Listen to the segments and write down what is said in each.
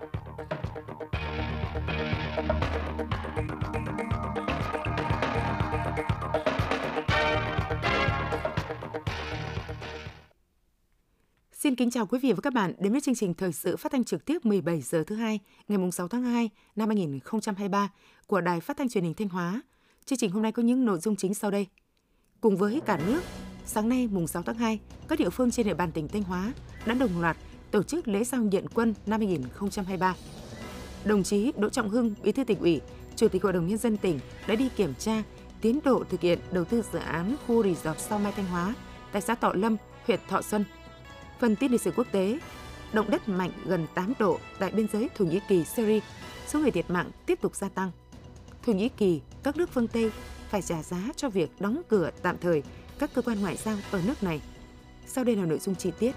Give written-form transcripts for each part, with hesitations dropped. Xin kính chào quý vị và các bạn đến với chương trình thời sự phát thanh trực tiếp 17 giờ thứ hai ngày 6 tháng 2 năm 2023 của Đài Phát thanh Truyền hình Thanh Hóa. Chương trình hôm nay có những nội dung chính sau đây. Cùng với cả nước, sáng nay mùng 6 tháng 2, các địa phương trên địa bàn tỉnh Thanh Hóa đã đồng loạt tổ chức lễ giao nhận quân năm 2023. Đồng chí Đỗ Trọng Hưng, Bí thư Tỉnh ủy, Chủ tịch Hội đồng Nhân dân tỉnh đã đi kiểm tra tiến độ thực hiện đầu tư dự án khu resort Sao Mai Thanh Hóa tại xã Thọ Lâm, huyện Thọ Xuân. Phần tin lịch sử quốc tế, động đất mạnh gần 8 độ tại biên giới Thổ Nhĩ Kỳ, Syria, số người thiệt mạng tiếp tục gia tăng. Thổ Nhĩ Kỳ, các nước phương Tây phải trả giá cho việc đóng cửa tạm thời các cơ quan ngoại giao ở nước này. Sau đây là nội dung chi tiết.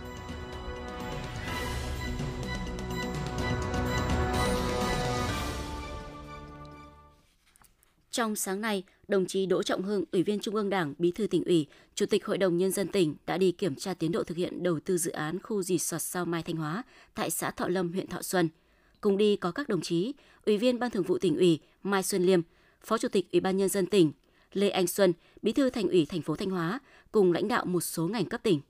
Trong sáng nay, đồng chí Đỗ Trọng Hưng, Ủy viên Trung ương Đảng, Bí thư Tỉnh ủy, Chủ tịch Hội đồng Nhân dân tỉnh đã đi kiểm tra tiến độ thực hiện đầu tư dự án khu resort Sao Mai Thanh Hóa tại xã Thọ Lâm, huyện Thọ Xuân. Cùng đi có các đồng chí, Ủy viên Ban Thường vụ Tỉnh ủy Mai Xuân Liêm, Phó Chủ tịch Ủy ban Nhân dân tỉnh Lê Anh Xuân, Bí thư Thành ủy thành phố Thanh Hóa cùng lãnh đạo một số ngành cấp tỉnh.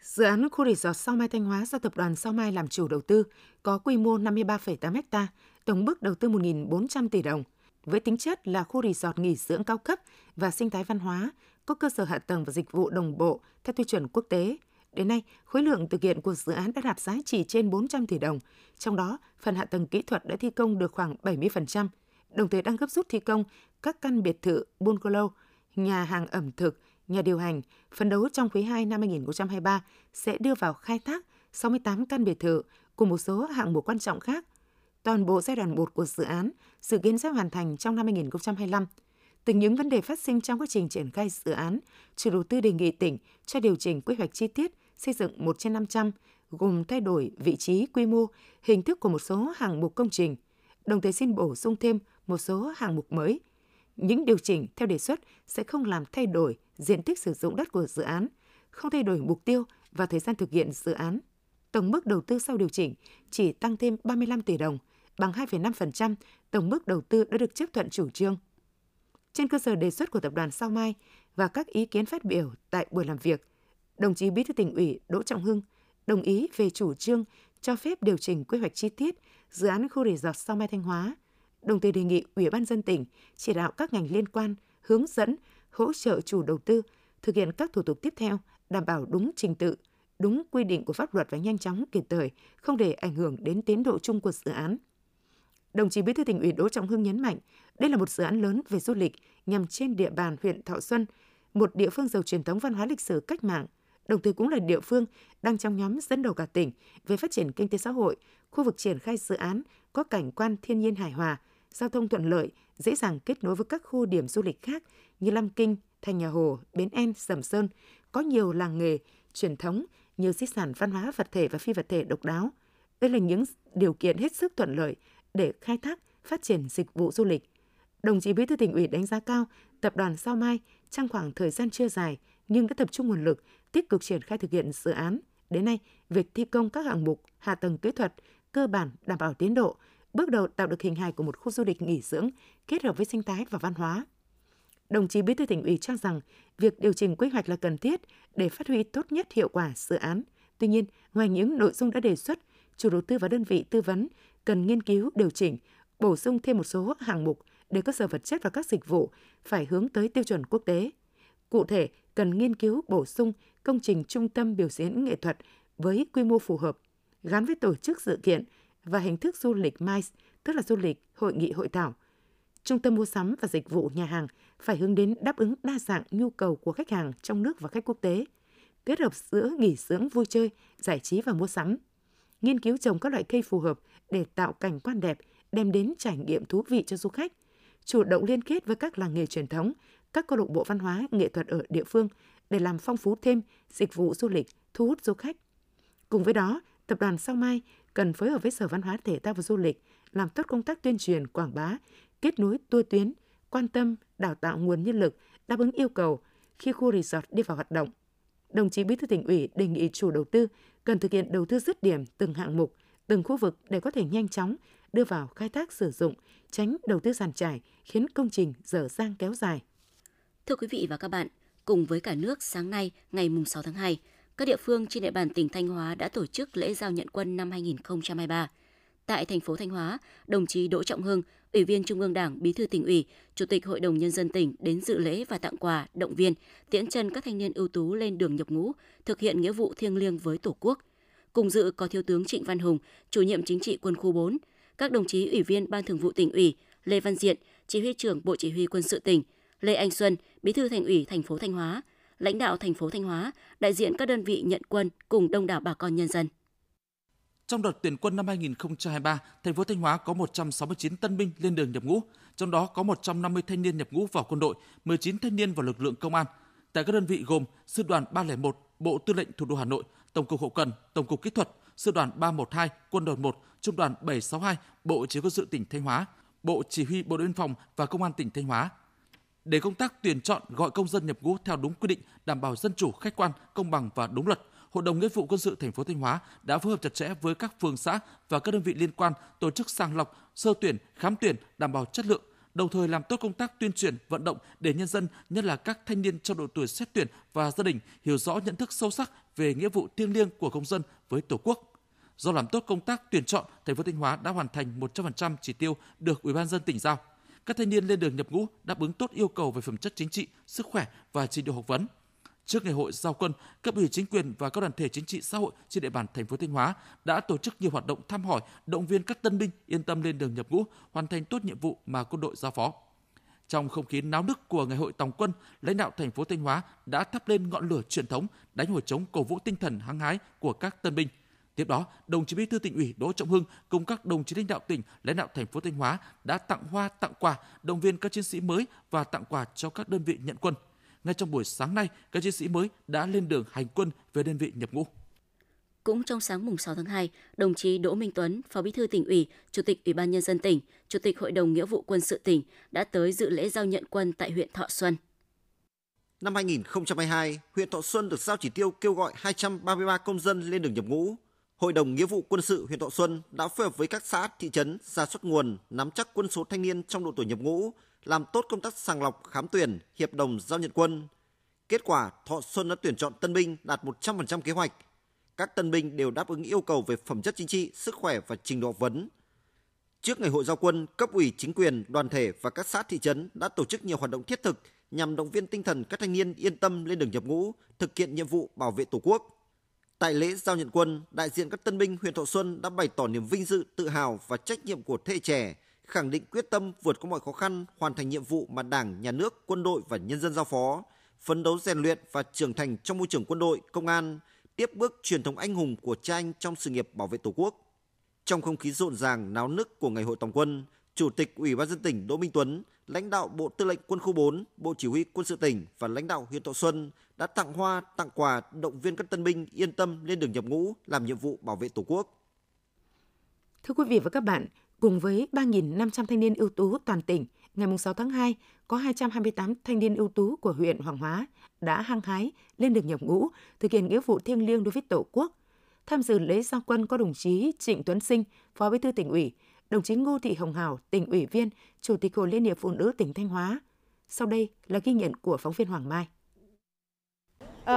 Dự án khu resort Sao Mai Thanh Hóa do Tập đoàn Sao Mai làm chủ đầu tư, có quy mô 53,8 ha, tổng mức đầu tư 1.400 tỷ đồng. Với tính chất là khu resort nghỉ dưỡng cao cấp và sinh thái văn hóa, có cơ sở hạ tầng và dịch vụ đồng bộ theo tiêu chuẩn quốc tế. Đến nay, khối lượng thực hiện của dự án đã đạt giá trị trên 400 tỷ đồng, trong đó phần hạ tầng kỹ thuật đã thi công được khoảng 70%, đồng thời đang gấp rút thi công các căn biệt thự, bungalow, nhà hàng ẩm thực, nhà điều hành. Phấn đấu trong quý 2 năm 2023 sẽ đưa vào khai thác 68 căn biệt thự cùng một số hạng mục quan trọng khác. Toàn bộ giai đoạn 1 của dự án dự kiến sẽ hoàn thành trong năm 2025. Từ những vấn đề phát sinh trong quá trình triển khai dự án, chủ đầu tư đề nghị tỉnh cho điều chỉnh quy hoạch chi tiết xây dựng 1/500, gồm thay đổi vị trí, quy mô, hình thức của một số hạng mục công trình, đồng thời xin bổ sung thêm một số hạng mục mới. Những điều chỉnh theo đề xuất sẽ không làm thay đổi diện tích sử dụng đất của dự án, không thay đổi mục tiêu và thời gian thực hiện dự án. Tổng mức đầu tư sau điều chỉnh chỉ tăng thêm 35 tỷ đồng, bằng 2,5% tổng mức đầu tư đã được chấp thuận chủ trương. Trên cơ sở đề xuất của Tập đoàn Sao Mai và các ý kiến phát biểu tại buổi làm việc, đồng chí Bí thư Tỉnh ủy Đỗ Trọng Hưng đồng ý về chủ trương cho phép điều chỉnh quy hoạch chi tiết dự án khu resort Sao Mai Thanh Hóa, đồng thời đề nghị Ủy ban nhân dân tỉnh chỉ đạo các ngành liên quan hướng dẫn, hỗ trợ chủ đầu tư thực hiện các thủ tục tiếp theo đảm bảo đúng trình tự, đúng quy định của pháp luật và nhanh chóng kịp thời, không để ảnh hưởng đến tiến độ chung của dự án. Đồng chí Bí thư Tỉnh ủy Đỗ Trọng Hưng nhấn mạnh, đây là một dự án lớn về du lịch nhằm trên địa bàn huyện Thọ Xuân, một địa phương giàu truyền thống văn hóa lịch sử cách mạng, đồng thời cũng là địa phương đang trong nhóm dẫn đầu cả tỉnh về phát triển kinh tế xã hội. Khu vực triển khai dự án có cảnh quan thiên nhiên hài hòa, giao thông thuận lợi, dễ dàng kết nối với các khu điểm du lịch khác như Lam Kinh, Thành Nhà Hồ, Bến En, Sầm Sơn, có nhiều làng nghề truyền thống, nhiều di sản văn hóa vật thể và phi vật thể độc đáo. Đây là những điều kiện hết sức thuận lợi để khai thác, phát triển dịch vụ du lịch. Đồng chí Bí thư Tỉnh ủy đánh giá cao Tập đoàn Sao Mai trong khoảng thời gian chưa dài nhưng đã tập trung nguồn lực, tích cực triển khai thực hiện dự án. Đến nay, việc thi công các hạng mục, hạ tầng kỹ thuật cơ bản đảm bảo tiến độ, bước đầu tạo được hình hài của một khu du lịch nghỉ dưỡng kết hợp với sinh thái và văn hóa. Đồng chí Bí thư Tỉnh ủy cho rằng việc điều chỉnh quy hoạch là cần thiết để phát huy tốt nhất hiệu quả dự án. Tuy nhiên, ngoài những nội dung đã đề xuất, chủ đầu tư và đơn vị tư vấn cần nghiên cứu điều chỉnh, bổ sung thêm một số hạng mục để cơ sở vật chất và các dịch vụ phải hướng tới tiêu chuẩn quốc tế. Cụ thể, cần nghiên cứu bổ sung công trình trung tâm biểu diễn nghệ thuật với quy mô phù hợp, gắn với tổ chức sự kiện và hình thức du lịch MICE, tức là du lịch, hội nghị, hội thảo. Trung tâm mua sắm và dịch vụ nhà hàng phải hướng đến đáp ứng đa dạng nhu cầu của khách hàng trong nước và khách quốc tế, kết hợp giữa nghỉ dưỡng vui chơi, giải trí và mua sắm. Nghiên cứu trồng các loại cây phù hợp để tạo cảnh quan đẹp, đem đến trải nghiệm thú vị cho du khách, chủ động liên kết với các làng nghề truyền thống, các câu lạc bộ văn hóa, nghệ thuật ở địa phương để làm phong phú thêm dịch vụ du lịch, thu hút du khách. Cùng với đó, Tập đoàn Sao Mai cần phối hợp với Sở Văn hóa Thể thao và Du lịch làm tốt công tác tuyên truyền, quảng bá, kết nối tua tuyến, quan tâm, đào tạo nguồn nhân lực, đáp ứng yêu cầu khi khu resort đi vào hoạt động. Đồng chí Bí thư Tỉnh ủy đề nghị chủ đầu tư cần thực hiện đầu tư dứt điểm từng hạng mục, từng khu vực để có thể nhanh chóng đưa vào khai thác sử dụng, tránh đầu tư giàn trải khiến công trình dở dang kéo dài. Thưa quý vị và các bạn, cùng với cả nước sáng nay ngày 6 tháng 2, các địa phương trên địa bàn tỉnh Thanh Hóa đã tổ chức lễ giao nhận quân năm 2023. Tại thành phố Thanh Hóa, đồng chí Đỗ Trọng Hưng, Ủy viên Trung ương Đảng, Bí thư Tỉnh ủy, Chủ tịch Hội đồng Nhân dân tỉnh đến dự lễ và tặng quà, động viên, tiễn chân các thanh niên ưu tú lên đường nhập ngũ, thực hiện nghĩa vụ thiêng liêng với Tổ quốc. Cùng dự có Thiếu tướng Trịnh Văn Hùng, Chủ nhiệm Chính trị Quân khu 4, các đồng chí Ủy viên Ban Thường vụ Tỉnh ủy, Lê Văn Diện, Chỉ huy trưởng Bộ Chỉ huy Quân sự tỉnh, Lê Anh Xuân, Bí thư Thành ủy thành phố Thanh Hóa, lãnh đạo thành phố Thanh Hóa, đại diện các đơn vị nhận quân cùng đông đảo bà con nhân dân. Trong đợt tuyển quân năm 2023, thành phố Thanh Hóa có 169 tân binh lên đường nhập ngũ, trong đó có 150 thanh niên nhập ngũ vào quân đội, 19 thanh niên vào lực lượng công an. Tại các đơn vị gồm Sư đoàn 301, Bộ Tư lệnh Thủ đô Hà Nội, Tổng cục Hậu cần, Tổng cục Kỹ thuật, Sư đoàn 312, Quân đoàn 1, Trung đoàn 762, Bộ Chỉ huy Quân sự tỉnh Thanh Hóa, Bộ Chỉ huy Bộ đội Biên phòng và Công an tỉnh Thanh Hóa. Để công tác tuyển chọn gọi công dân nhập ngũ theo đúng quy định, đảm bảo dân chủ, khách quan, công bằng và đúng luật, Hội đồng Nghĩa vụ Quân sự thành phố Thanh Hóa đã phối hợp chặt chẽ với các phường xã và các đơn vị liên quan tổ chức sàng lọc, sơ tuyển, khám tuyển đảm bảo chất lượng, đồng thời làm tốt công tác tuyên truyền, vận động để nhân dân, nhất là các thanh niên trong độ tuổi xét tuyển và gia đình hiểu rõ nhận thức sâu sắc về nghĩa vụ thiêng liêng của công dân với Tổ quốc. Do làm tốt công tác tuyển chọn, thành phố Thanh Hóa đã hoàn thành 100% chỉ tiêu được Ủy ban nhân dân tỉnh giao. Các thanh niên lên đường nhập ngũ đáp ứng tốt yêu cầu về phẩm chất chính trị, sức khỏe và trình độ học vấn. Trước ngày hội giao quân, cấp ủy chính quyền và các đoàn thể chính trị xã hội trên địa bàn thành phố Thanh Hóa đã tổ chức nhiều hoạt động thăm hỏi, động viên các tân binh yên tâm lên đường nhập ngũ, hoàn thành tốt nhiệm vụ mà quân đội giao phó. Trong không khí náo nức của ngày hội tòng quân, lãnh đạo thành phố Thanh Hóa đã thắp lên ngọn lửa truyền thống, đánh hồi trống cổ vũ tinh thần hăng hái của các tân binh. Tiếp đó, đồng chí Bí thư Tỉnh ủy Đỗ Trọng Hưng cùng các đồng chí lãnh đạo tỉnh, lãnh đạo thành phố Thanh Hóa đã tặng hoa, tặng quà, động viên các chiến sĩ mới và tặng quà cho các đơn vị nhận quân. Ngay trong buổi sáng nay, các chiến sĩ mới đã lên đường hành quân về đơn vị nhập ngũ. Cũng trong sáng mùng 6 tháng 2, đồng chí Đỗ Minh Tuấn, Phó Bí thư Tỉnh ủy, Chủ tịch Ủy ban Nhân dân tỉnh, Chủ tịch Hội đồng Nghĩa vụ Quân sự tỉnh đã tới dự lễ giao nhận quân tại huyện Thọ Xuân. Năm 2022, huyện Thọ Xuân được giao chỉ tiêu kêu gọi 233 công dân lên đường nhập ngũ. Hội đồng Nghĩa vụ Quân sự huyện Thọ Xuân đã phối hợp với các xã, thị trấn, rà soát nguồn, nắm chắc quân số thanh niên trong độ tuổi nhập ngũ, làm tốt công tác sàng lọc, khám tuyển, hiệp đồng giao nhận quân. Kết quả, Thọ Xuân đã tuyển chọn tân binh đạt 100% kế hoạch. Các tân binh đều đáp ứng yêu cầu về phẩm chất chính trị, sức khỏe và trình độ học vấn. Trước ngày hội giao quân, cấp ủy chính quyền, đoàn thể và các xã thị trấn đã tổ chức nhiều hoạt động thiết thực nhằm động viên tinh thần các thanh niên yên tâm lên đường nhập ngũ, thực hiện nhiệm vụ bảo vệ Tổ quốc. Tại lễ giao nhận quân, đại diện các tân binh huyện Thọ Xuân đã bày tỏ niềm vinh dự, tự hào và trách nhiệm của thế hệ trẻ, khẳng định quyết tâm vượt qua mọi khó khăn, hoàn thành nhiệm vụ mà Đảng, Nhà nước, quân đội và nhân dân giao phó, phấn đấu rèn luyện và trưởng thành trong môi trường quân đội, công an, tiếp bước truyền thống anh hùng của cha anh trong sự nghiệp bảo vệ Tổ quốc. Trong không khí rộn ràng, náo nức của ngày hội tòng quân, Chủ tịch Ủy ban nhân dân tỉnh Đỗ Minh Tuấn, lãnh đạo Bộ Tư lệnh Quân khu 4, Bộ Chỉ huy Quân sự tỉnh và lãnh đạo huyện Thọ Xuân đã tặng hoa, tặng quà, động viên các tân binh yên tâm lên đường nhập ngũ làm nhiệm vụ bảo vệ Tổ quốc. Thưa quý vị và các bạn, cùng với 3.500 thanh niên ưu tú toàn tỉnh, ngày 6 tháng 2 có 228 thanh niên ưu tú của huyện Hoàng Hóa đã hăng hái lên đường nhập ngũ, thực hiện nghĩa vụ thiêng liêng đối với Tổ quốc. Tham dự lễ giao quân có đồng chí Trịnh Tuấn Sinh, Phó Bí thư Tỉnh ủy, đồng chí Ngô Thị Hồng Hào, Tỉnh ủy viên, Chủ tịch Hội Liên hiệp Phụ nữ tỉnh Thanh Hóa. Sau đây là ghi nhận của phóng viên Hoàng Mai.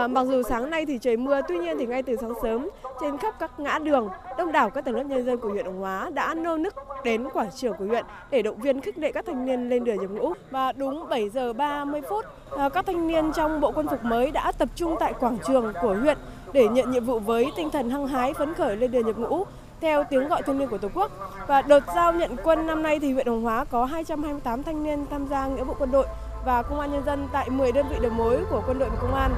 Mặc dù sáng nay thì trời mưa, tuy nhiên thì ngay từ sáng sớm trên khắp các ngã đường, đông đảo các tầng lớp nhân dân của huyện Hoàng Hóa đã nô nức đến quảng trường của huyện để động viên khích lệ các thanh niên lên đường nhập ngũ. Và đúng 7 giờ 30 phút, các thanh niên trong bộ quân phục mới đã tập trung tại quảng trường của huyện để nhận nhiệm vụ với tinh thần hăng hái, phấn khởi lên đường nhập ngũ theo tiếng gọi thiêng liêng của Tổ quốc. Và đợt giao nhận quân năm nay thì huyện Hoàng Hóa có 228 thanh niên tham gia nghĩa vụ quân đội và công an nhân dân tại 10 đơn vị đầu mối của quân đội và công an.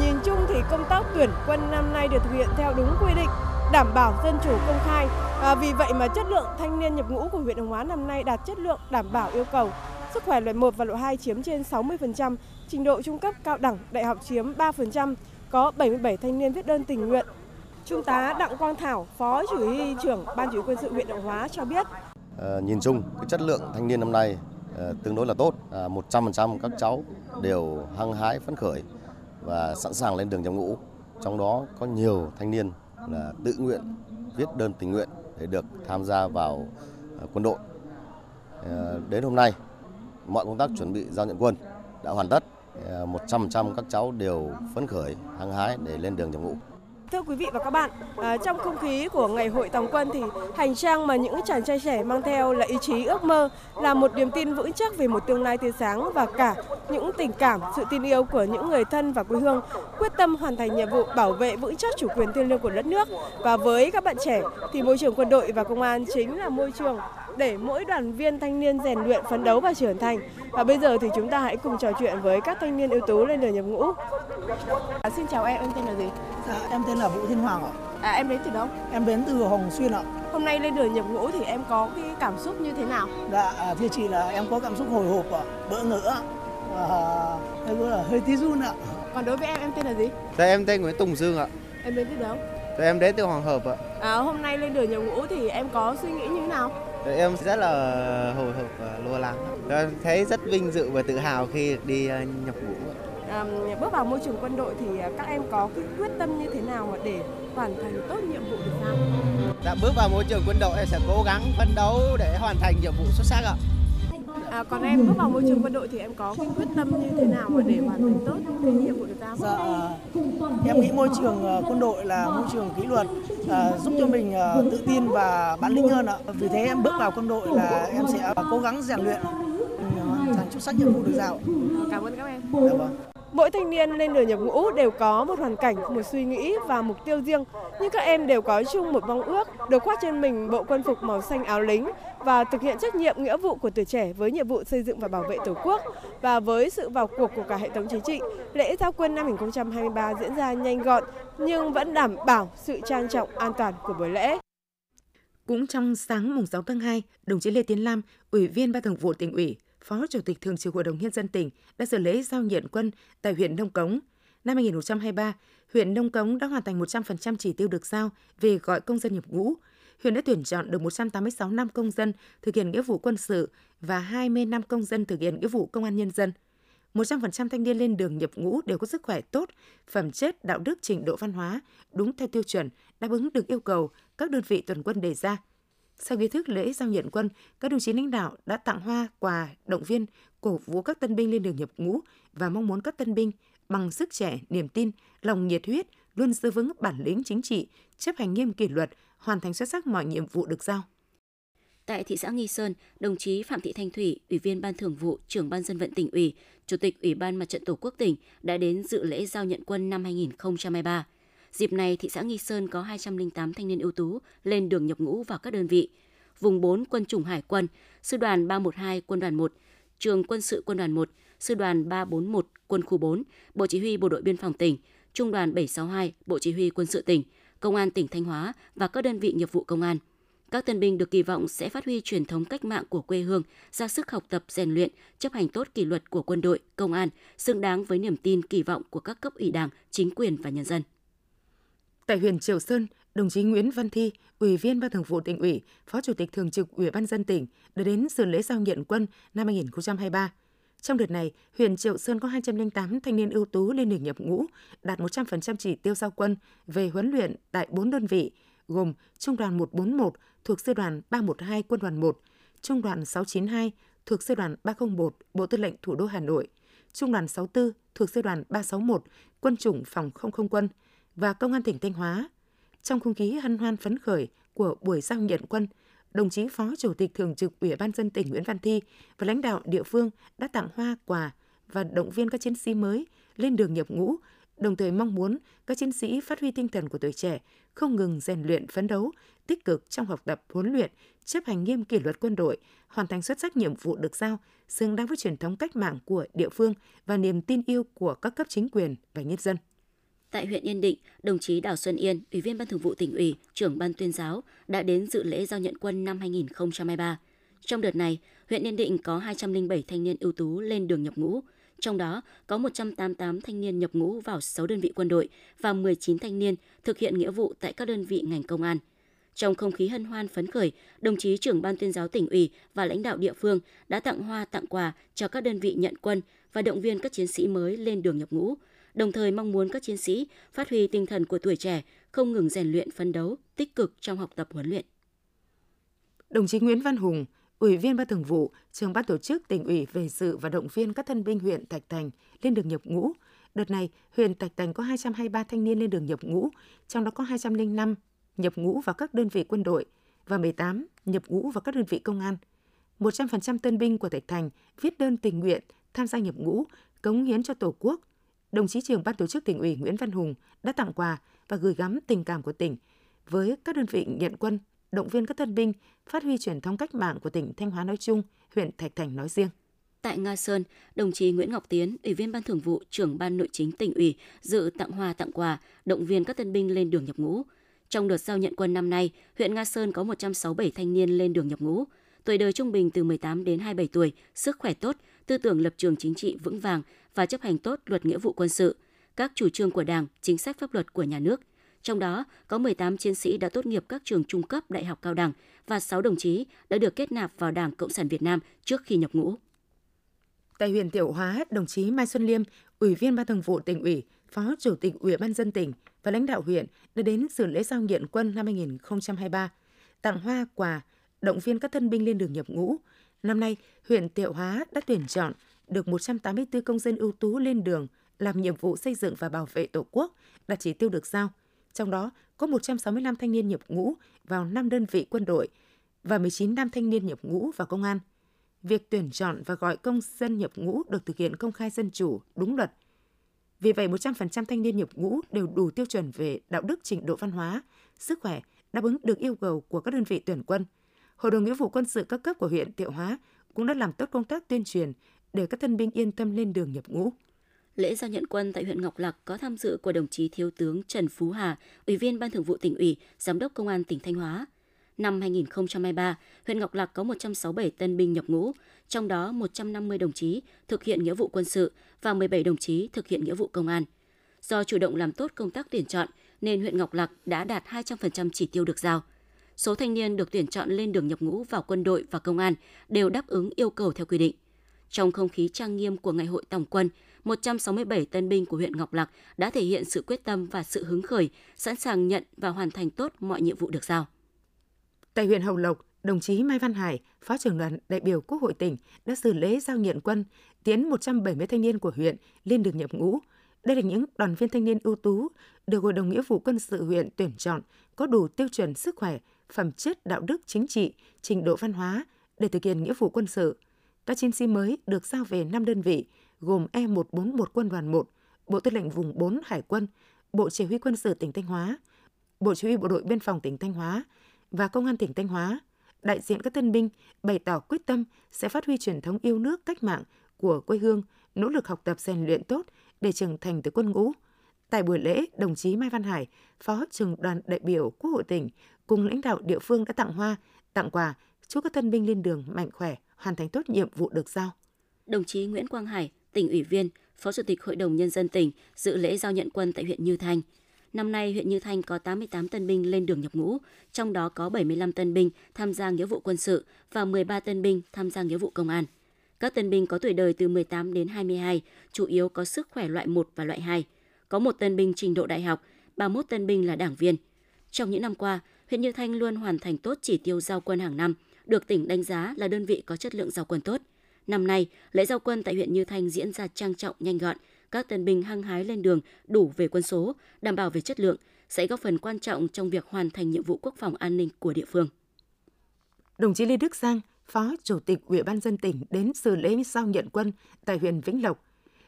Nhìn chung thì công tác tuyển quân năm nay được thực hiện theo đúng quy định, đảm bảo dân chủ công khai. Vì vậy mà chất lượng thanh niên nhập ngũ của huyện Hoàng Hóa năm nay đạt chất lượng đảm bảo yêu cầu. Sức khỏe loại 1 và loại 2 chiếm trên 60%, trình độ trung cấp, cao đẳng, đại học chiếm 3%, có 77 thanh niên viết đơn tình nguyện. Trung tá Đặng Quang Thảo, Phó Chỉ huy trưởng Ban Chỉ huy Quân sự huyện Hoàng Hóa cho biết. Nhìn chung, cái chất lượng thanh niên năm nay tương đối là tốt, 100% các cháu đều hăng hái, phấn khởi và sẵn sàng lên đường nhập ngũ. Trong đó có nhiều thanh niên là tự nguyện viết đơn tình nguyện để được tham gia vào quân đội. Đến hôm nay, mọi công tác chuẩn bị giao nhận quân đã hoàn tất. 100% các cháu đều phấn khởi, hăng hái để lên đường nhập ngũ. Thưa quý vị và các bạn, trong không khí của ngày hội tòng quân thì hành trang mà những chàng trai trẻ mang theo là ý chí ước mơ, là một niềm tin vững chắc về một tương lai tươi sáng và cả những tình cảm, sự tin yêu của những người thân và quê hương, quyết tâm hoàn thành nhiệm vụ bảo vệ vững chắc chủ quyền thiêng liêng của đất nước. Và với các bạn trẻ thì môi trường quân đội và công an chính là môi trường để mỗi đoàn viên thanh niên rèn luyện, phấn đấu và trưởng thành. Và bây giờ thì chúng ta hãy cùng trò chuyện với các thanh niên ưu tú lên đường nhập ngũ. Xin chào em tên là gì? Dạ, em tên là Vũ Thiên Hoàng ạ. Em đến từ đâu? Em đến từ Hồng Xuyên ạ. Hôm nay lên đường nhập ngũ thì em có cái cảm xúc như thế nào? Dạ, thưa chị là em có cảm xúc hồi hộp ạ, bỡ ngỡ ạ, em cũng là hơi tí run ạ. Còn đối với em tên là gì? Dạ, em tên Nguyễn Tùng Dương ạ. Em đến từ đâu? Dạ, em đến từ Hoàng Hợp ạ. Hôm nay lên đường nhập ngũ thì em có suy nghĩ như thế nào? Em rất là hồi hộp và lo lắng. Em thấy rất vinh dự và tự hào khi đi nhập ngũ. Bước vào môi trường quân đội thì các em có cái quyết tâm như thế nào mà để hoàn thành tốt nhiệm vụ được sao? Dạ, bước vào môi trường quân đội em sẽ cố gắng phấn đấu để hoàn thành nhiệm vụ xuất sắc ạ. Còn em bước vào môi trường quân đội thì em có cái quyết tâm như thế nào mà để hoàn thành tốt cái nhiệm vụ được giao? Dạ, em nghĩ môi trường quân đội là môi trường kỷ luật, giúp cho mình tự tin và bản lĩnh hơn ạ. Vì thế em bước vào quân đội là em sẽ cố gắng rèn luyện hoàn thành xuất sắc nhiệm vụ được giao. Cảm ơn các em. Dạ, vâng. Mỗi thanh niên lên đường nhập ngũ đều có một hoàn cảnh, một suy nghĩ và mục tiêu riêng. Nhưng các em đều có chung một mong ước, được khoác trên mình bộ quân phục màu xanh áo lính và thực hiện trách nhiệm nghĩa vụ của tuổi trẻ với nhiệm vụ xây dựng và bảo vệ Tổ quốc. Và với sự vào cuộc của cả hệ thống chính trị, lễ giao quân năm 2023 diễn ra nhanh gọn nhưng vẫn đảm bảo sự trang trọng an toàn của buổi lễ. Cũng trong sáng mùng 6 tháng 2, đồng chí Lê Tiến Lam, Ủy viên Ban Thường vụ Tỉnh ủy, Phó Chủ tịch Thường trực Hội đồng Nhân dân tỉnh đã dự lễ giao nhận quân tại huyện Nông Cống. Năm 2023, huyện Nông Cống đã hoàn thành 100% chỉ tiêu được giao về gọi công dân nhập ngũ. Huyện đã tuyển chọn được 186 nam công dân thực hiện nghĩa vụ quân sự và 20 nam công dân thực hiện nghĩa vụ công an nhân dân. 100% thanh niên lên đường nhập ngũ đều có sức khỏe tốt, phẩm chất, đạo đức, trình độ văn hóa, đúng theo tiêu chuẩn, đáp ứng được yêu cầu các đơn vị tuần quân đề ra. Sau nghi thức lễ giao nhận quân, các đồng chí lãnh đạo đã tặng hoa, quà, động viên, cổ vũ các tân binh lên đường nhập ngũ và mong muốn các tân binh bằng sức trẻ, niềm tin, lòng nhiệt huyết, luôn giữ vững bản lĩnh chính trị, chấp hành nghiêm kỷ luật, hoàn thành xuất sắc mọi nhiệm vụ được giao. Tại thị xã Nghi Sơn, đồng chí Phạm Thị Thanh Thủy, Ủy viên Ban Thường vụ, Trưởng Ban Dân vận Tỉnh ủy, Chủ tịch Ủy ban Mặt trận Tổ quốc tỉnh đã đến dự lễ giao nhận quân năm 2023. Dịp này, thị xã Nghi Sơn có 208 thanh niên ưu tú lên đường nhập ngũ vào các đơn vị. Vùng 4 Quân chủng Hải quân, Sư đoàn 312 Quân đoàn 1, Trường Quân sự Quân đoàn 1, Sư đoàn 341 Quân khu 4, Bộ Chỉ huy Bộ đội Biên phòng tỉnh, Trung đoàn 762 Bộ Chỉ huy Quân sự tỉnh, Công an tỉnh Thanh Hóa và các đơn vị nghiệp vụ công an. Các tân binh được kỳ vọng sẽ phát huy truyền thống cách mạng của quê hương, ra sức học tập rèn luyện, chấp hành tốt kỷ luật của quân đội, công an, xứng đáng với niềm tin kỳ vọng của các cấp ủy Đảng, chính quyền và nhân dân. Tại huyện Triều Sơn, đồng chí Nguyễn Văn Thi, Ủy viên Ban Thường vụ Tỉnh ủy, Phó Chủ tịch Thường trực Ủy ban nhân dân tỉnh đã đến dự lễ giao nhận quân năm 2023. Trong đợt này, huyện Triều Sơn có 208 thanh niên ưu tú lên đường nhập ngũ, đạt 100% chỉ tiêu giao quân về huấn luyện tại 4 đơn vị, gồm Trung đoàn 141 thuộc Sư đoàn 312 Quân đoàn 1, Trung đoàn 692 thuộc Sư đoàn 301 Bộ Tư lệnh Thủ đô Hà Nội, Trung đoàn 64 thuộc Sư đoàn 361 Quân chủng Phòng không không quân và Công an tỉnh Thanh Hóa. Trong không khí hân hoan phấn khởi của buổi giao nhận quân, đồng chí Phó Chủ tịch Thường trực Ủy ban nhân dân tỉnh Nguyễn Văn Thi và lãnh đạo địa phương đã tặng hoa, quà và động viên các chiến sĩ mới lên đường nhập ngũ, đồng thời mong muốn các chiến sĩ phát huy tinh thần của tuổi trẻ, không ngừng rèn luyện phấn đấu, tích cực trong học tập huấn luyện, chấp hành nghiêm kỷ luật quân đội, hoàn thành xuất sắc nhiệm vụ được giao, xứng đáng với truyền thống cách mạng của địa phương và niềm tin yêu của các cấp chính quyền và nhân dân. Tại huyện Yên Định, đồng chí Đào Xuân Yên, Ủy viên Ban Thường vụ Tỉnh ủy, Trưởng Ban Tuyên giáo đã đến dự lễ giao nhận quân năm 2023. Trong đợt này, huyện Yên Định có 207 thanh niên ưu tú lên đường nhập ngũ, trong đó có 188 thanh niên nhập ngũ vào 6 đơn vị quân đội và 19 thanh niên thực hiện nghĩa vụ tại các đơn vị ngành công an. Trong không khí hân hoan phấn khởi, đồng chí Trưởng Ban Tuyên giáo Tỉnh ủy và lãnh đạo địa phương đã tặng hoa, tặng quà cho các đơn vị nhận quân và động viên các chiến sĩ mới lên đường nhập ngũ, đồng thời mong muốn các chiến sĩ phát huy tinh thần của tuổi trẻ, không ngừng rèn luyện phấn đấu, tích cực trong học tập huấn luyện. Đồng chí Nguyễn Văn Hùng, Ủy viên Ban Thường vụ, Trưởng Ban Tổ chức Tỉnh ủy về dự và động viên các thân binh huyện Thạch Thành lên đường nhập ngũ. Đợt này, huyện Thạch Thành có 223 thanh niên lên đường nhập ngũ, trong đó có 205 nhập ngũ vào các đơn vị quân đội và 18 nhập ngũ vào các đơn vị công an. 100% tân binh của Thạch Thành viết đơn tình nguyện tham gia nhập ngũ, cống hiến cho Tổ quốc. Đồng chí Trưởng Ban Tổ chức Tỉnh ủy Nguyễn Văn Hùng đã tặng quà và gửi gắm tình cảm của tỉnh với các đơn vị nhận quân, động viên các tân binh phát huy truyền thống cách mạng của tỉnh Thanh Hóa nói chung, huyện Thạch Thành nói riêng. Tại Nga Sơn, đồng chí Nguyễn Ngọc Tiến, Ủy viên Ban Thường vụ, Trưởng Ban Nội chính Tỉnh ủy dự tặng hoa tặng quà, động viên các tân binh lên đường nhập ngũ. Trong đợt giao nhận quân năm nay, huyện Nga Sơn có 167 thanh niên lên đường nhập ngũ, tuổi đời trung bình từ 18 đến 27 tuổi, sức khỏe tốt, tư tưởng lập trường chính trị vững vàng và chấp hành tốt luật nghĩa vụ quân sự, các chủ trương của Đảng, chính sách pháp luật của nhà nước. Trong đó, có 18 chiến sĩ đã tốt nghiệp các trường trung cấp, đại học, cao đẳng và 6 đồng chí đã được kết nạp vào Đảng Cộng sản Việt Nam trước khi nhập ngũ. Tại huyện Thiệu Hóa, đồng chí Mai Xuân Liêm, Ủy viên Ban Thường vụ Tỉnh ủy, Phó Chủ tịch Ủy ban nhân dân tỉnh và lãnh đạo huyện đã đến dự lễ giao nhận quân năm 2023, tặng hoa quà, động viên các thân binh lên đường nhập ngũ. Năm nay, huyện Thiệu Hóa đã tuyển chọn được 184 công dân ưu tú lên đường làm nhiệm vụ xây dựng và bảo vệ Tổ quốc, đạt chỉ tiêu được giao. Trong đó có 165 thanh niên nhập ngũ vào 5 đơn vị quân đội và 19 nam thanh niên nhập ngũ vào công an. Việc tuyển chọn và gọi công dân nhập ngũ được thực hiện công khai, dân chủ, đúng luật. Vì vậy, 100% thanh niên nhập ngũ đều đủ tiêu chuẩn về đạo đức, trình độ văn hóa, sức khỏe, đáp ứng được yêu cầu của các đơn vị tuyển quân. Hội đồng nghĩa vụ quân sự các cấp của huyện Thiệu Hóa cũng đã làm tốt công tác tuyên truyền để các thân binh yên tâm lên đường nhập ngũ. Lễ giao nhận quân tại huyện Ngọc Lặc có tham dự của đồng chí Thiếu tướng Trần Phú Hà, Ủy viên Ban Thường vụ Tỉnh ủy, Giám đốc Công an tỉnh Thanh Hóa. Năm 2023, huyện Ngọc Lặc có 167 tân binh nhập ngũ, trong đó 150 đồng chí thực hiện nghĩa vụ quân sự và 17 đồng chí thực hiện nghĩa vụ công an. Do chủ động làm tốt công tác tuyển chọn nên huyện Ngọc Lặc đã đạt 200% chỉ tiêu được giao. Số thanh niên được tuyển chọn lên đường nhập ngũ vào quân đội và công an đều đáp ứng yêu cầu theo quy định. Trong không khí trang nghiêm của ngày hội tổng quân, 167 tân binh của huyện Ngọc Lặc đã thể hiện sự quyết tâm và sự hứng khởi, sẵn sàng nhận và hoàn thành tốt mọi nhiệm vụ được giao. Tại huyện Hậu Lộc, đồng chí Mai Văn Hải, Phó trưởng đoàn đại biểu Quốc hội tỉnh đã dự lễ giao nhận quân, tiến 170 thanh niên của huyện lên đường nhập ngũ. Đây là những đoàn viên thanh niên ưu tú được Hội đồng nghĩa vụ quân sự huyện tuyển chọn, có đủ tiêu chuẩn sức khỏe, phẩm chất, đạo đức, chính trị, trình độ văn hóa để thực hiện nghĩa vụ quân sự. Các chiến sĩ mới được giao về 5 đơn vị gồm E141 Quân đoàn 1, Bộ Tư lệnh Vùng 4 Hải quân, Bộ Chỉ huy Quân sự tỉnh Thanh Hóa, Bộ Chỉ huy Bộ đội Biên phòng tỉnh Thanh Hóa và Công an tỉnh Thanh Hóa. Đại diện các tân binh bày tỏ quyết tâm sẽ phát huy truyền thống yêu nước cách mạng của quê hương, nỗ lực học tập rèn luyện tốt để trưởng thành từ quân ngũ. Tại buổi lễ, đồng chí Mai Văn Hải, Phó trưởng đoàn đại biểu Quốc hội tỉnh cùng lãnh đạo địa phương đã tặng hoa, tặng quà, chúc các tân binh lên đường mạnh khỏe, hoàn thành tốt nhiệm vụ được giao. Đồng chí Nguyễn Quang Hải, Tỉnh ủy viên, Phó Chủ tịch Hội đồng nhân dân tỉnh dự lễ giao nhận quân tại huyện Như Thanh. Năm nay, huyện Như Thanh có 88 tân binh lên đường nhập ngũ, trong đó có 75 tân binh tham gia nghĩa vụ quân sự và 13 tân binh tham gia nghĩa vụ công an. Các tân binh có tuổi đời từ 18 đến 22, chủ yếu có sức khỏe loại 1 và loại 2. Có 1 tân binh trình độ đại học, 31 tân binh là đảng viên. Trong những năm qua, huyện Như Thanh luôn hoàn thành tốt chỉ tiêu giao quân hàng năm, được tỉnh đánh giá là đơn vị có chất lượng giao quân tốt. Năm nay, lễ giao quân tại huyện Như Thanh diễn ra trang trọng, nhanh gọn, các tân binh hăng hái lên đường đủ về quân số, đảm bảo về chất lượng, sẽ góp phần quan trọng trong việc hoàn thành nhiệm vụ quốc phòng an ninh của địa phương. Đồng chí Lê Đức Giang, Phó Chủ tịch Ủy ban nhân dân tỉnh đến dự lễ giao nhận quân tại huyện Vĩnh Lộc.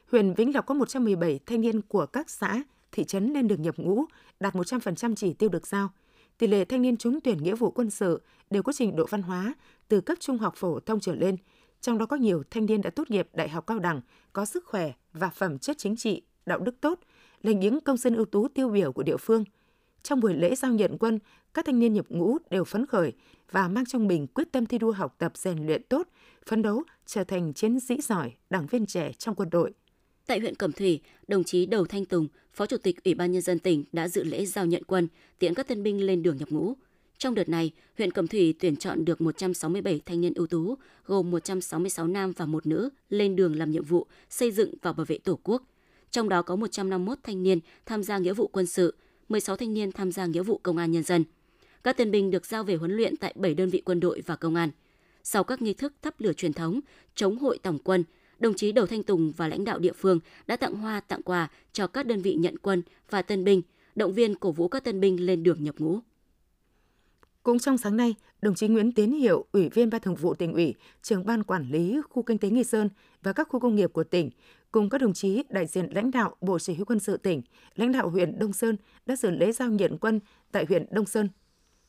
Huyện Vĩnh Lộc có 117 thanh niên của các xã, thị trấn lên đường nhập ngũ, đạt 100% chỉ tiêu được giao. Tỷ lệ thanh niên trúng tuyển nghĩa vụ quân sự đều có trình độ văn hóa từ cấp trung học phổ thông trở lên. Trong đó có nhiều thanh niên đã tốt nghiệp đại học, cao đẳng, có sức khỏe và phẩm chất chính trị, đạo đức tốt, là những công dân ưu tú tiêu biểu của địa phương. Trong buổi lễ giao nhận quân, các thanh niên nhập ngũ đều phấn khởi và mang trong mình quyết tâm thi đua học tập rèn luyện tốt, phấn đấu trở thành chiến sĩ giỏi, đảng viên trẻ trong quân đội. Tại huyện Cẩm Thủy, đồng chí Đầu Thanh Tùng, Phó Chủ tịch Ủy ban nhân dân tỉnh đã dự lễ giao nhận quân, tiễn các tân binh lên đường nhập ngũ. Trong đợt này, huyện Cẩm Thủy tuyển chọn được 167 thanh niên ưu tú, gồm 166 nam và 1 nữ lên đường làm nhiệm vụ xây dựng và bảo vệ Tổ quốc. Trong đó có 151 thanh niên tham gia nghĩa vụ quân sự, 16 thanh niên tham gia nghĩa vụ công an nhân dân. Các tân binh được giao về huấn luyện tại 7 đơn vị quân đội và công an. Sau các nghi thức thắp lửa truyền thống, chống hội tổng quân, đồng chí Đầu Thanh Tùng và lãnh đạo địa phương đã tặng hoa tặng quà cho các đơn vị nhận quân và tân binh, động viên cổ vũ các tân binh lên đường nhập ngũ. Cũng trong sáng nay, đồng chí Nguyễn Tiến Hiệu, Ủy viên Ban Thường vụ Tỉnh ủy, Trưởng Ban Quản lý Khu Kinh tế Nghi Sơn và các khu công nghiệp của tỉnh, cùng các đồng chí đại diện lãnh đạo Bộ Chỉ huy quân sự tỉnh, lãnh đạo huyện Đông Sơn đã dự lễ giao nhận quân tại huyện Đông Sơn.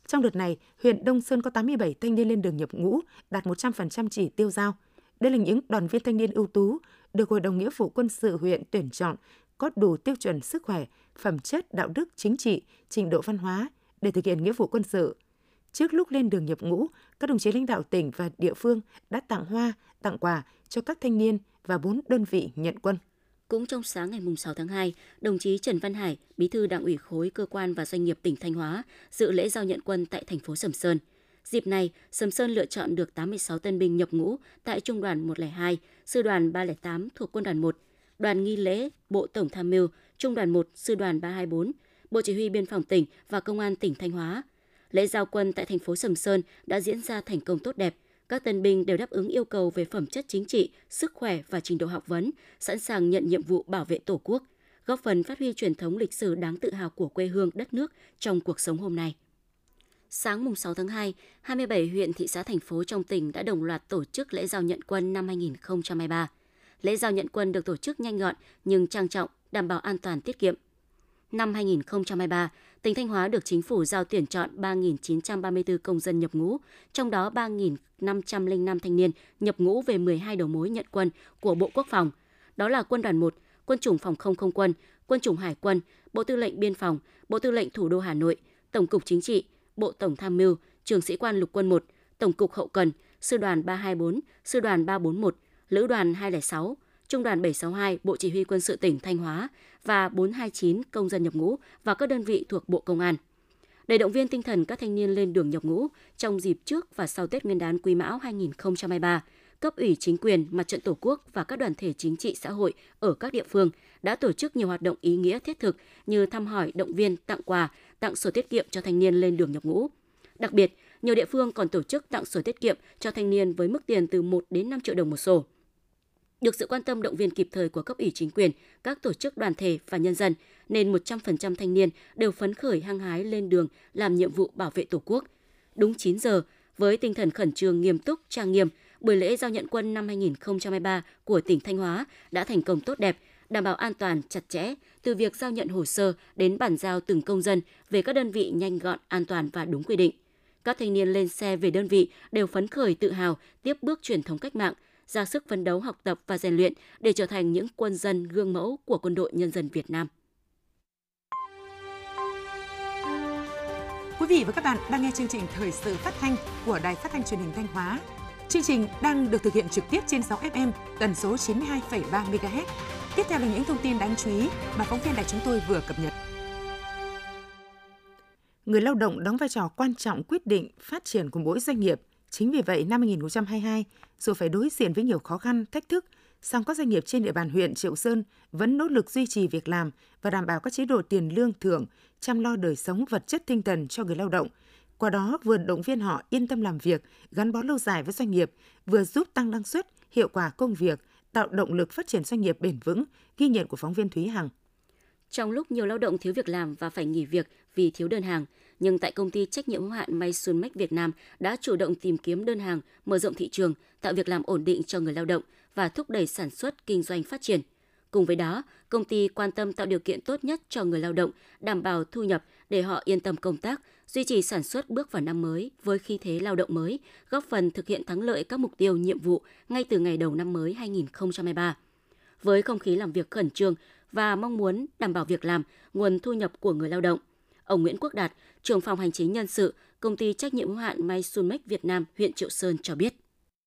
Trong đợt này, huyện Đông Sơn có 87 thanh niên lên đường nhập ngũ, đạt 100% chỉ tiêu giao. Đây là những đoàn viên thanh niên ưu tú, được Hội đồng Nghĩa vụ quân sự huyện tuyển chọn, có đủ tiêu chuẩn sức khỏe, phẩm chất, đạo đức, chính trị, trình độ văn hóa để thực hiện nghĩa vụ quân sự. Trước lúc lên đường nhập ngũ, các đồng chí lãnh đạo tỉnh và địa phương đã tặng hoa, tặng quà cho các thanh niên và 4 đơn vị nhận quân. Cũng trong sáng ngày 6 tháng 2, đồng chí Trần Văn Hải, Bí thư Đảng ủy khối cơ quan và doanh nghiệp tỉnh Thanh Hóa, dự lễ giao nhận quân tại thành phố Sầm Sơn. Dịp này, Sầm Sơn lựa chọn được 86 tân binh nhập ngũ tại Trung đoàn 102, Sư đoàn 308 thuộc Quân đoàn 1, Đoàn Nghi lễ, Bộ Tổng tham mưu, Trung đoàn 1, Sư đoàn 324, Bộ Chỉ huy Biên phòng tỉnh và Công an tỉnh Thanh Hóa. Lễ giao quân tại thành phố Sầm Sơn đã diễn ra thành công tốt đẹp. Các tân binh đều đáp ứng yêu cầu về phẩm chất chính trị, sức khỏe và trình độ học vấn, sẵn sàng nhận nhiệm vụ bảo vệ Tổ quốc, góp phần phát huy truyền thống lịch sử đáng tự hào của quê hương đất nước trong cuộc sống hôm nay. Sáng mùng 6 tháng 2, 27 huyện, thị xã, thành phố trong tỉnh đã đồng loạt tổ chức lễ giao nhận quân năm 2023. Lễ giao nhận quân được tổ chức nhanh gọn nhưng trang trọng, đảm bảo an toàn tiết kiệm. Năm 2023, tỉnh Thanh Hóa được Chính phủ giao tuyển chọn 3.934 công dân nhập ngũ, trong đó 3.505 thanh niên nhập ngũ về 12 đầu mối nhận quân của Bộ Quốc phòng. Đó là Quân đoàn 1, Quân chủng Phòng không Không quân, Quân chủng Hải quân, Bộ Tư lệnh Biên phòng, Bộ Tư lệnh Thủ đô Hà Nội, Tổng cục Chính trị, Bộ Tổng tham mưu, Trường sĩ quan Lục quân 1, Tổng cục Hậu cần, Sư đoàn 324, Sư đoàn 341, Lữ đoàn 206, Trung đoàn 762 Bộ Chỉ huy quân sự tỉnh Thanh Hóa và 429 công dân nhập ngũ và các đơn vị thuộc Bộ Công an. Để động viên tinh thần các thanh niên lên đường nhập ngũ trong dịp trước và sau Tết Nguyên đán Quý Mão 2023, cấp ủy chính quyền, Mặt trận Tổ quốc và các đoàn thể chính trị xã hội ở các địa phương đã tổ chức nhiều hoạt động ý nghĩa thiết thực như thăm hỏi, động viên, tặng quà, tặng sổ tiết kiệm cho thanh niên lên đường nhập ngũ. Đặc biệt, nhiều địa phương còn tổ chức tặng sổ tiết kiệm cho thanh niên với mức tiền từ 1 đến 5 triệu đồng một sổ. Được sự quan tâm động viên kịp thời của cấp ủy chính quyền, các tổ chức đoàn thể và nhân dân, nên 100% thanh niên đều phấn khởi hăng hái lên đường làm nhiệm vụ bảo vệ Tổ quốc. Đúng 9 giờ, với tinh thần khẩn trương, nghiêm túc, trang nghiêm, buổi lễ giao nhận quân năm 2023 của tỉnh Thanh Hóa đã thành công tốt đẹp, đảm bảo an toàn, chặt chẽ, từ việc giao nhận hồ sơ đến bàn giao từng công dân về các đơn vị nhanh gọn, an toàn và đúng quy định. Các thanh niên lên xe về đơn vị đều phấn khởi tự hào tiếp bước truyền thống cách mạng, ra sức phấn đấu học tập và rèn luyện để trở thành những quân dân gương mẫu của Quân đội Nhân dân Việt Nam. Quý vị và các bạn đang nghe chương trình Thời sự phát thanh của Đài Phát thanh Truyền hình Thanh Hóa. Chương trình đang được thực hiện trực tiếp trên sóng FM tần số 92,3 MHz. Tiếp theo là những thông tin đáng chú ý mà phóng viên đài chúng tôi vừa cập nhật. Người lao động đóng vai trò quan trọng quyết định phát triển của mỗi doanh nghiệp. Chính vì vậy, năm 2022, dù phải đối diện với nhiều khó khăn, thách thức, song các doanh nghiệp trên địa bàn huyện Triệu Sơn vẫn nỗ lực duy trì việc làm và đảm bảo các chế độ tiền lương thưởng, chăm lo đời sống vật chất tinh thần cho người lao động. Qua đó, vừa động viên họ yên tâm làm việc, gắn bó lâu dài với doanh nghiệp, vừa giúp tăng năng suất, hiệu quả công việc, tạo động lực phát triển doanh nghiệp bền vững, ghi nhận của phóng viên Thúy Hằng. Trong lúc nhiều lao động thiếu việc làm và phải nghỉ việc vì thiếu đơn hàng, nhưng tại công ty trách nhiệm hữu hạn Mai Xuân Liêm Việt Nam đã chủ động tìm kiếm đơn hàng, mở rộng thị trường, tạo việc làm ổn định cho người lao động và thúc đẩy sản xuất, kinh doanh phát triển. Cùng với đó, công ty quan tâm tạo điều kiện tốt nhất cho người lao động, đảm bảo thu nhập để họ yên tâm công tác, duy trì sản xuất bước vào năm mới với khí thế lao động mới, góp phần thực hiện thắng lợi các mục tiêu, nhiệm vụ ngay từ ngày đầu năm mới 2023. Với không khí làm việc khẩn trương và mong muốn đảm bảo việc làm, nguồn thu nhập của người lao động, ông Nguyễn Quốc Đạt, trưởng phòng hành chính nhân sự, công ty trách nhiệm hữu hạn Mai Sunmex Việt Nam, huyện Triệu Sơn cho biết.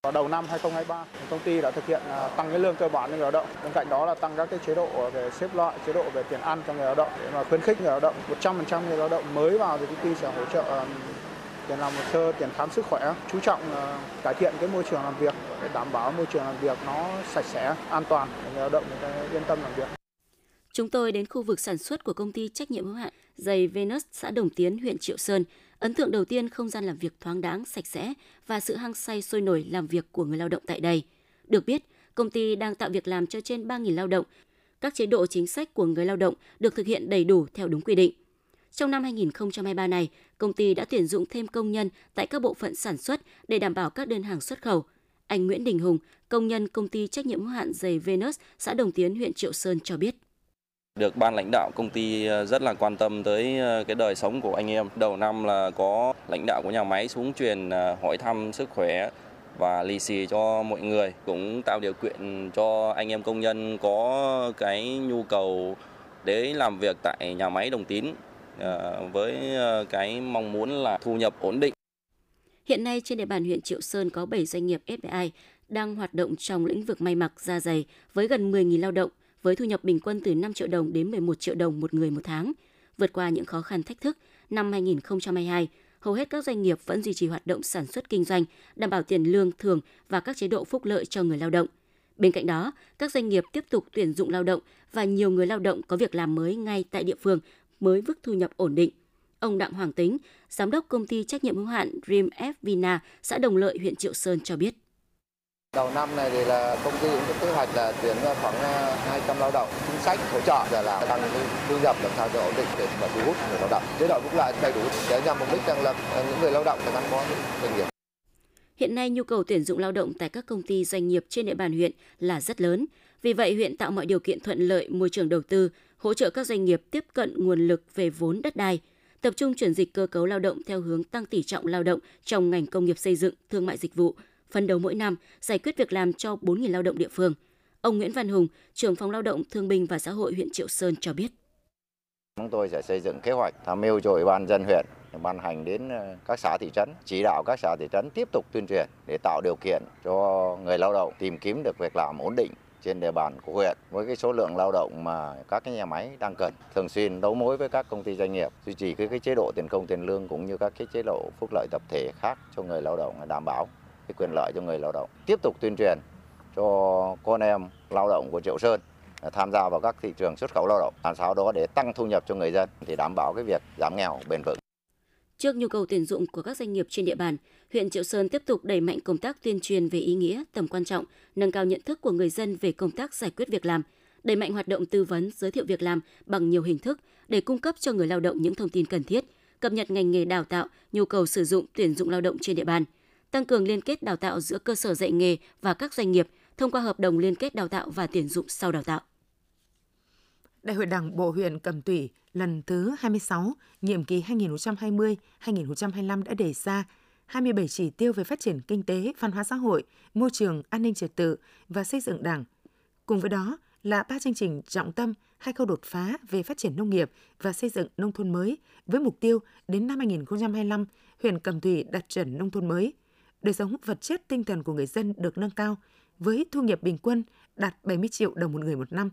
Vào đầu năm 2023, công ty đã thực hiện tăng cái lương cơ bản cho người lao động, bên cạnh đó là tăng các cái chế độ về xếp loại, chế độ về tiền ăn cho người lao động để mà khuyến khích người lao động. 100% người lao động mới vào thì công ty sẽ hỗ trợ tiền làm hồ sơ, tiền khám sức khỏe, chú trọng cải thiện cái môi trường làm việc để đảm bảo môi trường làm việc nó sạch sẽ, an toàn, người lao động yên tâm làm việc. Chúng tôi đến khu vực sản xuất của công ty trách nhiệm hữu hạn giày Venus, xã Đồng Tiến, huyện Triệu Sơn. Ấn tượng đầu tiên, không gian làm việc thoáng đáng, sạch sẽ và sự hăng say sôi nổi làm việc của người lao động tại đây. Được biết, công ty đang tạo việc làm cho trên 3.000 lao động. Các chế độ chính sách của người lao động được thực hiện đầy đủ theo đúng quy định. Trong năm 2023 này, công ty đã tuyển dụng thêm công nhân tại các bộ phận sản xuất để đảm bảo các đơn hàng xuất khẩu. Anh Nguyễn Đình Hùng, công nhân công ty trách nhiệm hữu hạn giày Venus, xã Đồng Tiến, huyện Triệu Sơn cho biết. Được ban lãnh đạo công ty rất là quan tâm tới cái đời sống của anh em. Đầu năm là có lãnh đạo của nhà máy xuống truyền hỏi thăm sức khỏe và lì xì cho mọi người, cũng tạo điều kiện cho anh em công nhân có cái nhu cầu để làm việc tại nhà máy Đồng Tín với cái mong muốn là thu nhập ổn định. Hiện nay trên địa bàn huyện Triệu Sơn có 7 doanh nghiệp FDI đang hoạt động trong lĩnh vực may mặc, da giày với gần 10.000 lao động, với thu nhập bình quân từ 5 triệu đồng đến 11 triệu đồng một người một tháng. Vượt qua những khó khăn thách thức, năm 2022, hầu hết các doanh nghiệp vẫn duy trì hoạt động sản xuất kinh doanh, đảm bảo tiền lương thưởng và các chế độ phúc lợi cho người lao động. Bên cạnh đó, các doanh nghiệp tiếp tục tuyển dụng lao động và nhiều người lao động có việc làm mới ngay tại địa phương mới vứt thu nhập ổn định. Ông Đặng Hoàng Tính, giám đốc công ty trách nhiệm hữu hạn Dream F Vina, xã Đồng Lợi, huyện Triệu Sơn cho biết. Đầu năm này thì là công ty cũng kế hoạch là tuyển khoảng 200 lao động, chính sách hỗ trợ là tăng thu nhập làm sao cho ổn định để mà thu hút người lao động. Chế độ phúc lợi đầy đủ để nhằm mục đích rằng là những người lao động phải gắn bó với doanh nghiệp. Hiện nay nhu cầu tuyển dụng lao động tại các công ty doanh nghiệp trên địa bàn huyện là rất lớn. Vì vậy huyện tạo mọi điều kiện thuận lợi môi trường đầu tư, hỗ trợ các doanh nghiệp tiếp cận nguồn lực về vốn đất đai, tập trung chuyển dịch cơ cấu lao động theo hướng tăng tỷ trọng lao động trong ngành công nghiệp xây dựng, thương mại dịch vụ, phấn đấu mỗi năm giải quyết việc làm cho 4.000 lao động địa phương. Ông Nguyễn Văn Hùng, trưởng phòng Lao động, Thương binh và Xã hội huyện Triệu Sơn cho biết. Chúng tôi sẽ xây dựng kế hoạch tham mưu cho Ủy ban dân huyện ban hành đến các xã thị trấn, chỉ đạo các xã thị trấn tiếp tục tuyên truyền để tạo điều kiện cho người lao động tìm kiếm được việc làm ổn định trên địa bàn của huyện, với cái số lượng lao động mà các cái nhà máy đang cần, thường xuyên đấu mối với các công ty doanh nghiệp, duy trì cái chế độ tiền công tiền lương cũng như các cái chế độ phúc lợi tập thể khác cho người lao động, đảm bảo cái quyền lợi cho người lao động. Tiếp tục tuyên truyền cho con em lao động của Triệu Sơn tham gia vào các thị trường xuất khẩu lao động, làm sao đó để tăng thu nhập cho người dân thì đảm bảo cái việc giảm nghèo bền vững. Trước nhu cầu tuyển dụng của các doanh nghiệp trên địa bàn, huyện Triệu Sơn tiếp tục đẩy mạnh công tác tuyên truyền về ý nghĩa, tầm quan trọng, nâng cao nhận thức của người dân về công tác giải quyết việc làm, đẩy mạnh hoạt động tư vấn, giới thiệu việc làm bằng nhiều hình thức để cung cấp cho người lao động những thông tin cần thiết, cập nhật ngành nghề đào tạo, nhu cầu sử dụng tuyển dụng lao động trên địa bàn, tăng cường liên kết đào tạo giữa cơ sở dạy nghề và các doanh nghiệp thông qua hợp đồng liên kết đào tạo và tuyển dụng sau đào tạo. Đại hội Đảng bộ huyện Cẩm Thủy lần thứ 26, nhiệm kỳ 2020-2025 đã đề ra 27 chỉ tiêu về phát triển kinh tế, văn hóa xã hội, môi trường, an ninh trật tự và xây dựng Đảng. Cùng với đó là 3 chương trình trọng tâm, 2 khâu đột phá về phát triển nông nghiệp và xây dựng nông thôn mới với mục tiêu đến năm 2025, huyện Cẩm Thủy đạt chuẩn nông thôn mới. Đời sống vật chất tinh thần của người dân được nâng cao với thu nhập bình quân đạt 70 triệu đồng một người một năm.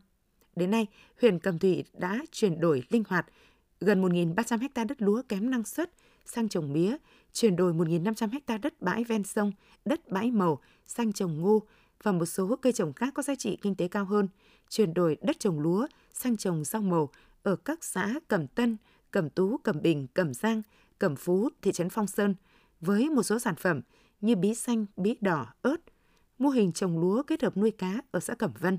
Đến nay, huyện Cẩm Thủy đã chuyển đổi linh hoạt gần 1.300 ha đất lúa kém năng suất sang trồng mía, chuyển đổi 1.500 ha đất bãi ven sông, đất bãi màu sang trồng ngô và một số cây trồng khác có giá trị kinh tế cao hơn, chuyển đổi đất trồng lúa sang trồng rau màu ở các xã Cẩm Tân, Cẩm Tú, Cẩm Bình, Cẩm Giang, Cẩm Phú, thị trấn Phong Sơn với một số sản phẩm như bí xanh, bí đỏ, ớt, mô hình trồng lúa kết hợp nuôi cá ở xã Cẩm Vân.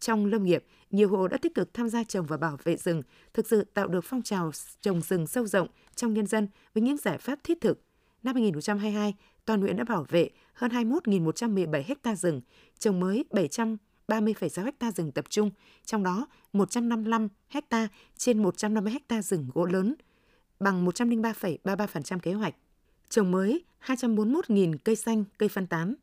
Trong lâm nghiệp, nhiều hộ đã tích cực tham gia trồng và bảo vệ rừng, thực sự tạo được phong trào trồng rừng sâu rộng trong nhân dân với những giải pháp thiết thực. Năm 2022, toàn huyện đã bảo vệ hơn 21.117 ha rừng, trồng mới 730,6 ha rừng tập trung, trong đó 155 ha trên 150 ha rừng gỗ lớn, bằng 103,33% kế hoạch. Trồng mới 241.000 cây xanh, cây phân tán.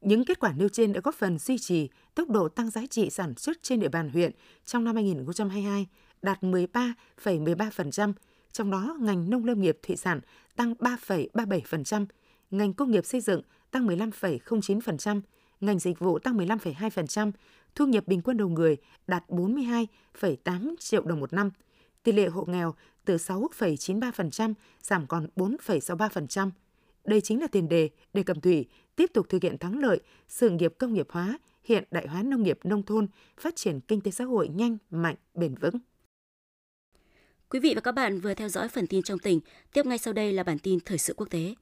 Những kết quả nêu trên đã góp phần duy trì tốc độ tăng giá trị sản xuất trên địa bàn huyện trong năm 2022 đạt 13,13%, trong đó ngành nông lâm nghiệp thủy sản tăng 3,37%, ngành công nghiệp xây dựng tăng 15,09%, ngành dịch vụ tăng 15,2%, thu nhập bình quân đầu người đạt 42,8 triệu đồng một năm. Tỷ lệ hộ nghèo từ 6,93% giảm còn 4,63%. Đây chính là tiền đề để Cẩm Thủy tiếp tục thực hiện thắng lợi sự nghiệp công nghiệp hóa, hiện đại hóa nông nghiệp nông thôn, phát triển kinh tế xã hội nhanh, mạnh, bền vững. Quý vị và các bạn vừa theo dõi phần tin trong tỉnh, tiếp ngay sau đây là bản tin thời sự quốc tế.